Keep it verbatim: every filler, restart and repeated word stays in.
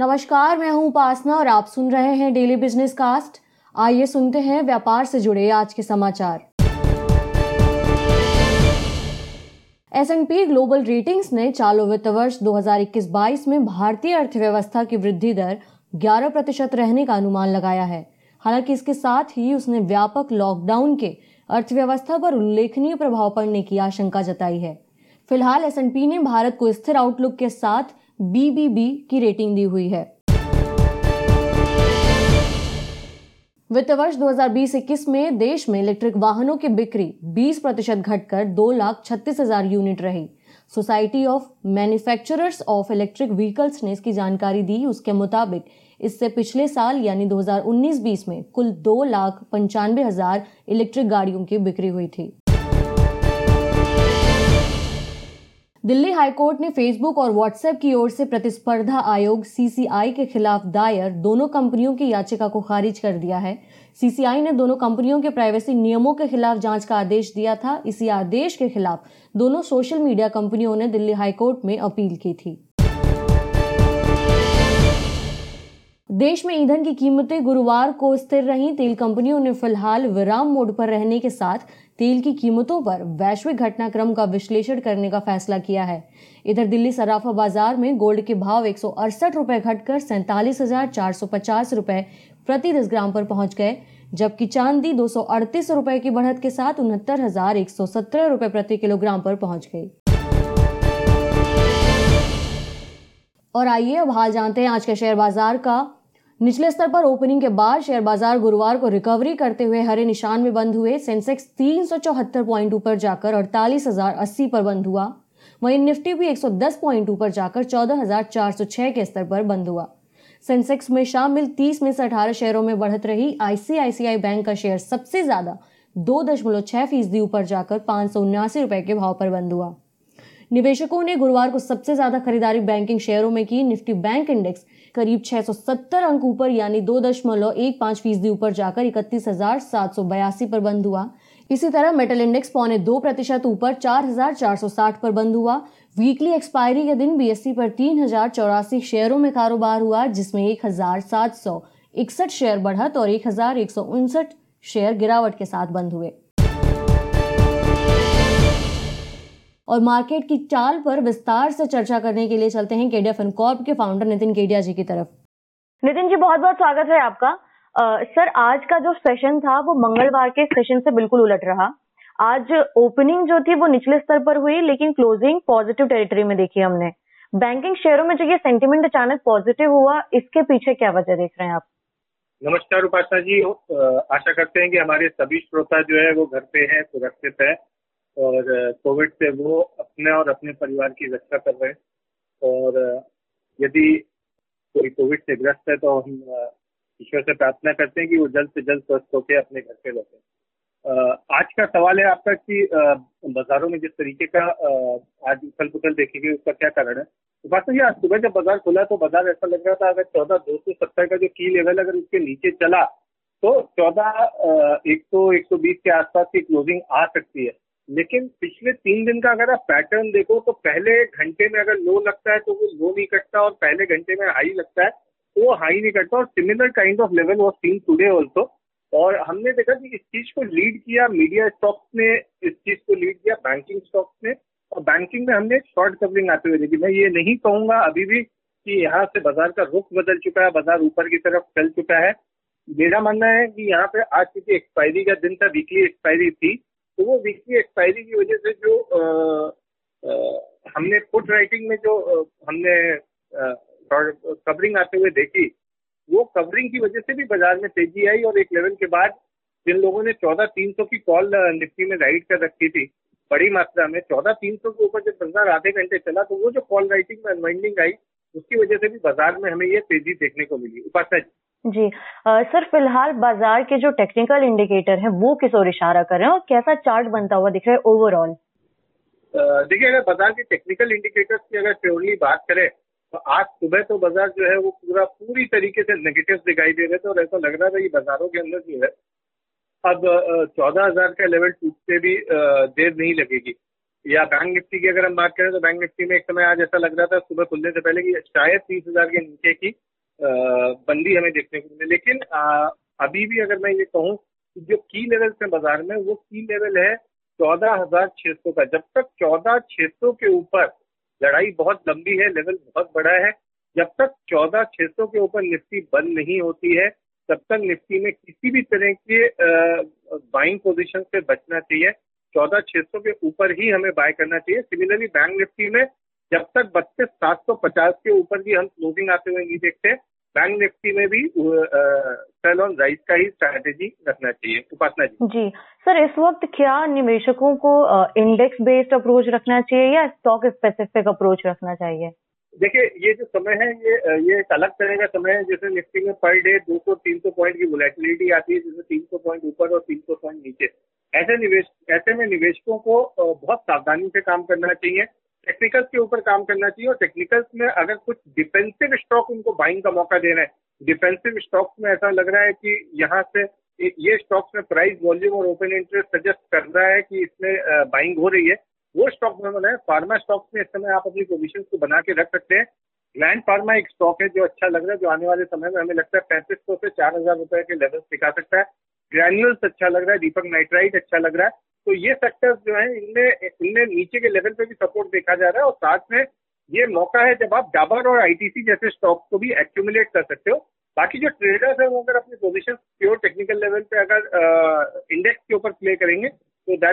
नमस्कार, मैं हूं उपासना और आप सुन रहे हैं डेली बिजनेस कास्ट। आइए सुनते हैं व्यापार से जुड़े आज के समाचार। S and P global ratings ने चालू वित्त वर्ष दो हज़ार इक्कीस बाईस में भारतीय अर्थव्यवस्था की वृद्धि दर ग्यारह प्रतिशत रहने का अनुमान लगाया है। हालांकि इसके साथ ही उसने व्यापक लॉकडाउन के अर्थव्यवस्था पर उल्लेखनीय प्रभाव पड़ने की आशंका जताई है। फिलहाल एस एंड पी ने भारत को स्थिर आउटलुक के साथ बी बी बी की रेटिंग दी हुई है। वित्त वर्ष दो हज़ार बीस इक्कीस में देश में इलेक्ट्रिक वाहनों की बिक्री बीस प्रतिशत घटकर दो लाख छत्तीस हजार यूनिट रही। Society of manufacturers of electric vehicles ने इसकी जानकारी दी। उसके मुताबिक इससे पिछले साल यानी दो हज़ार उन्नीस बीस में कुल दो लाख पंचानवे हजार इलेक्ट्रिक गाड़ियों की बिक्री हुई थी। दिल्ली हाईकोर्ट ने फेसबुक और व्हाट्सएप की ओर से प्रतिस्पर्धा आयोग सी सी आई के खिलाफ दायर दोनों कंपनियों की याचिका को खारिज कर दिया है। सी सी आई ने दोनों कंपनियों के प्राइवेसी नियमों के खिलाफ जांच का आदेश दिया था। इसी आदेश के खिलाफ दोनों सोशल मीडिया कंपनियों ने दिल्ली हाईकोर्ट में अपील की थी। देश में ईंधन की कीमतें गुरुवार को स्थिर रहीं। तेल कंपनियों ने फिलहाल विराम मोड पर रहने के साथ तेल की कीमतों पर वैश्विक घटनाक्रम का विश्लेषण करने का फैसला किया है। इधर दिल्ली सराफा बाजार में गोल्ड के भाव एक सौ अड़सठ रुपए घटकर सैंतालीस हजार चार सौ पचास रुपए प्रति दस ग्राम पर पहुंच गए, जबकि चांदी दो सौ अड़तीस रुपए की बढ़त के साथ उनहत्तर हजार एक सौ सत्रह रुपए प्रति किलोग्राम पर पहुंच गई। और आइए अब हाल जानते हैं आज के शेयर बाजार का। निचले स्तर पर ओपनिंग के बाद शेयर बाजार गुरुवार को रिकवरी करते हुए हरे निशान में बंद हुए। सेंसेक्स तीन सौ चौहत्तर पॉइंट ऊपर जाकर अड़तालीस हज़ार अस्सी पर बंद हुआ। वहीं निफ्टी भी एक सौ दस पॉइंट ऊपर जाकर चौदह हज़ार चार सौ छह के स्तर पर बंद हुआ। सेंसेक्स में शामिल तीस में से अठारह शेयरों में बढ़त रही। आई सी आई सी आई बैंक का शेयर सबसे ज्यादा दो दशमलव छह फीसदी ऊपर जाकर पांच सौ उन्यासी रुपए के भाव पर बंद हुआ। निवेशकों ने गुरुवार को सबसे ज्यादा खरीदारी बैंकिंग शेयरों में की। निफ्टी बैंक इंडेक्स करीब छह सौ सत्तर अंक ऊपर यानी दो दशमलव एक पांच फीसदी ऊपर जाकर इकतीस हजार सात सौ बयासी पर बंद हुआ। इसी तरह मेटल इंडेक्स पौने दो प्रतिशत ऊपर चार हजार चार सौ साठ पर बंद हुआ। वीकली एक्सपायरी के दिन बी एस ई पर तीन हजार चौरासी शेयरों में कारोबार हुआ, जिसमें एक हजार सात सौ इकसठ शेयर बढ़त और एक हजार एक सौ उनसठ शेयर गिरावट के साथ बंद हुए। और मार्केट की चाल पर विस्तार से चर्चा करने के लिए चलते हैं केडिया फिनकॉर्प के फाउंडर नितिन केडिया जी की तरफ। नितिन जी, बहुत बहुत स्वागत है आपका। आ, सर, आज का जो सेशन था वो मंगलवार के सेशन से बिल्कुल उलट रहा। आज ओपनिंग जो थी वो निचले स्तर पर हुई, लेकिन क्लोजिंग पॉजिटिव टेरिटरी में देखी हमने। बैंकिंग शेयरों में जो ये सेंटिमेंट अचानक पॉजिटिव हुआ, इसके पीछे क्या वजह देख रहे हैं आप? नमस्कार उपासना जी, आशा करते हैं कि हमारे सभी श्रोता जो है वो घर पे है, सुरक्षित है और कोविड से वो अपने और अपने परिवार की रक्षा कर रहे हैं। और यदि कोई कोविड से ग्रस्त है तो हम ईश्वर से प्रार्थना करते हैं कि वो जल्द से जल्द स्वस्थ होकर अपने घर पे लौटें। आज का सवाल है आपका कि बाजारों में जिस तरीके का आज उथल पुथल देखी गई, उसका क्या कारण है? तो बात ये, आज सुबह जब बाजार खुला तो बाजार ऐसा लग रहा था अगर चौदह दो सौ सत्तर का जो की लेवल अगर उसके नीचे चला तो चौदह एक सौ एक सौ बीस के आसपास की क्लोजिंग आ सकती है। लेकिन पिछले तीन दिन का अगर आप पैटर्न देखो तो पहले घंटे में अगर लो लगता है तो वो लो नहीं कटता, और पहले घंटे में हाई लगता है तो वो हाई नहीं कटता। और similar kind of level was seen today also. और हमने देखा कि इस चीज को लीड किया मीडिया स्टॉक्स ने, इस चीज को लीड किया बैंकिंग स्टॉक्स ने। और बैंकिंग में हमने शॉर्ट कवरिंग आते हुए देखी। मैं ये नहीं कहूंगा अभी भी कि यहाँ से बाजार का रुख बदल चुका है, बाजार ऊपर की तरफ चल चुका है। मेरा मानना है कि यहाँ पे आज क्योंकि एक्सपायरी का दिन था, वीकली एक्सपायरी थी, तो वो वीकली एक्सपायरी की वजह से जो आ, आ, हमने पुट राइटिंग में जो आ, हमने आ, कवरिंग आते हुए देखी, वो कवरिंग की वजह से भी बाजार में तेजी आई। और एक लेवल के बाद जिन लोगों ने चौदह तीन सौ की कॉल निफ्टी में राइड कर रखी थी बड़ी मात्रा में, चौदह तीन सौ के ऊपर जब बाजार आधे घंटे चला तो वो जो कॉल राइटिंग में अनवाइंडिंग आई, उसकी वजह से भी बाजार में हमें ये तेजी देखने को मिली। उपासना जी जी आ, सर, फिलहाल बाजार के जो टेक्निकल इंडिकेटर हैं वो किस ओर इशारा कर रहे हैं और कैसा चार्ट बनता हुआ दिख रहा है ओवरऑल? देखिए, अगर बाजार के टेक्निकल इंडिकेटर्स की अगर प्योरली बात करें तो आज सुबह तो बाजार जो है वो पूरा पूरी तरीके से नेगेटिव दिखाई दे रहे थे और ऐसा लग रहा था कि बाजारों के अंदर जो है अब चौदह हजार का लेवल टूटते भी देर नहीं लगेगी। या बैंक निफ्टी की अगर हम बात करें तो बैंक निफ्टी में एक समय आज ऐसा लग रहा था सुबह खुलने से पहले कि शायद तीस हजार के नीचे की बंदी हमें देखने को मिले, लेकिन अभी भी अगर मैं ये कहूँ जो की लेवल है बाजार में वो की लेवल है चौदह हजार छह सौ का। जब तक चौदह हजार छह सौ के ऊपर लड़ाई बहुत लंबी है, लेवल बहुत बड़ा है, जब तक चौदह हजार छह सौ के ऊपर निफ्टी बंद नहीं होती है तब तक निफ्टी में किसी भी तरह के बाइंग पोजीशन से बचना चाहिए। चौदह हजार छह सौ के ऊपर ही हमें बाय करना चाहिए। सिमिलरली बैंक निफ्टी में जब तक बत्तीस सात सौ पचास के ऊपर भी हम क्लोजिंग आते हुए नहीं देखते, बैंक निफ्टी में भी सेल ऑन राइज का ही स्ट्रैटेजी रखना चाहिए। उपासना जी जी सर, इस वक्त क्या निवेशकों को इंडेक्स बेस्ड अप्रोच रखना चाहिए या स्टॉक स्पेसिफिक अप्रोच रखना चाहिए? देखिए ये जो समय है ये ये एक अलग तरह का समय है। जैसे निफ्टी में पर डे दो सौ तीन सौ पॉइंट की वोलेटिलिटी आती है, जैसे तीन सौ पॉइंट ऊपर और तीन सौ पॉइंट नीचे। ऐसे निवेश ऐसे में निवेशकों को बहुत सावधानी से काम करना चाहिए, टेक्निकल्स के ऊपर काम करना चाहिए। और टेक्निकल्स में अगर कुछ डिफेंसिव स्टॉक उनको बाइंग का मौका दे रहे हैं, डिफेंसिव स्टॉक्स में ऐसा लग रहा है कि यहाँ से ये स्टॉक्स में प्राइस वॉल्यूम और ओपन इंटरेस्ट सजेस्ट कर रहा है कि इसमें बाइंग हो रही है, वो स्टॉक में बनाए। फार्मा स्टॉक्स में इस समय आप अपनी पोजिशन को बना के रख सकते हैं। ग्लैंड फार्मा एक स्टॉक है जो अच्छा लग रहा है, जो आने वाले समय में हमें लगता है पैंतीस सौ से चार हजार रुपए के लेवल दिखा सकता है। ग्रैन्यूल्स अच्छा लग रहा है, दीपक नाइट्राइट अच्छा लग रहा है। तो ये सेक्टर्स जो है इनमें इनमें नीचे के लेवल पे भी सपोर्ट देखा जा रहा है। और साथ में ये मौका है जब आप डाबर और आईटीसी जैसे स्टॉक्स को भी एक्यूमुलेट कर सकते हो। बाकी जो ट्रेडर्स हैं वो अगर अपनी पोजीशन प्योर टेक्निकल लेवल पे अगर इंडेक्स के ऊपर प्ले करेंगे तो दैट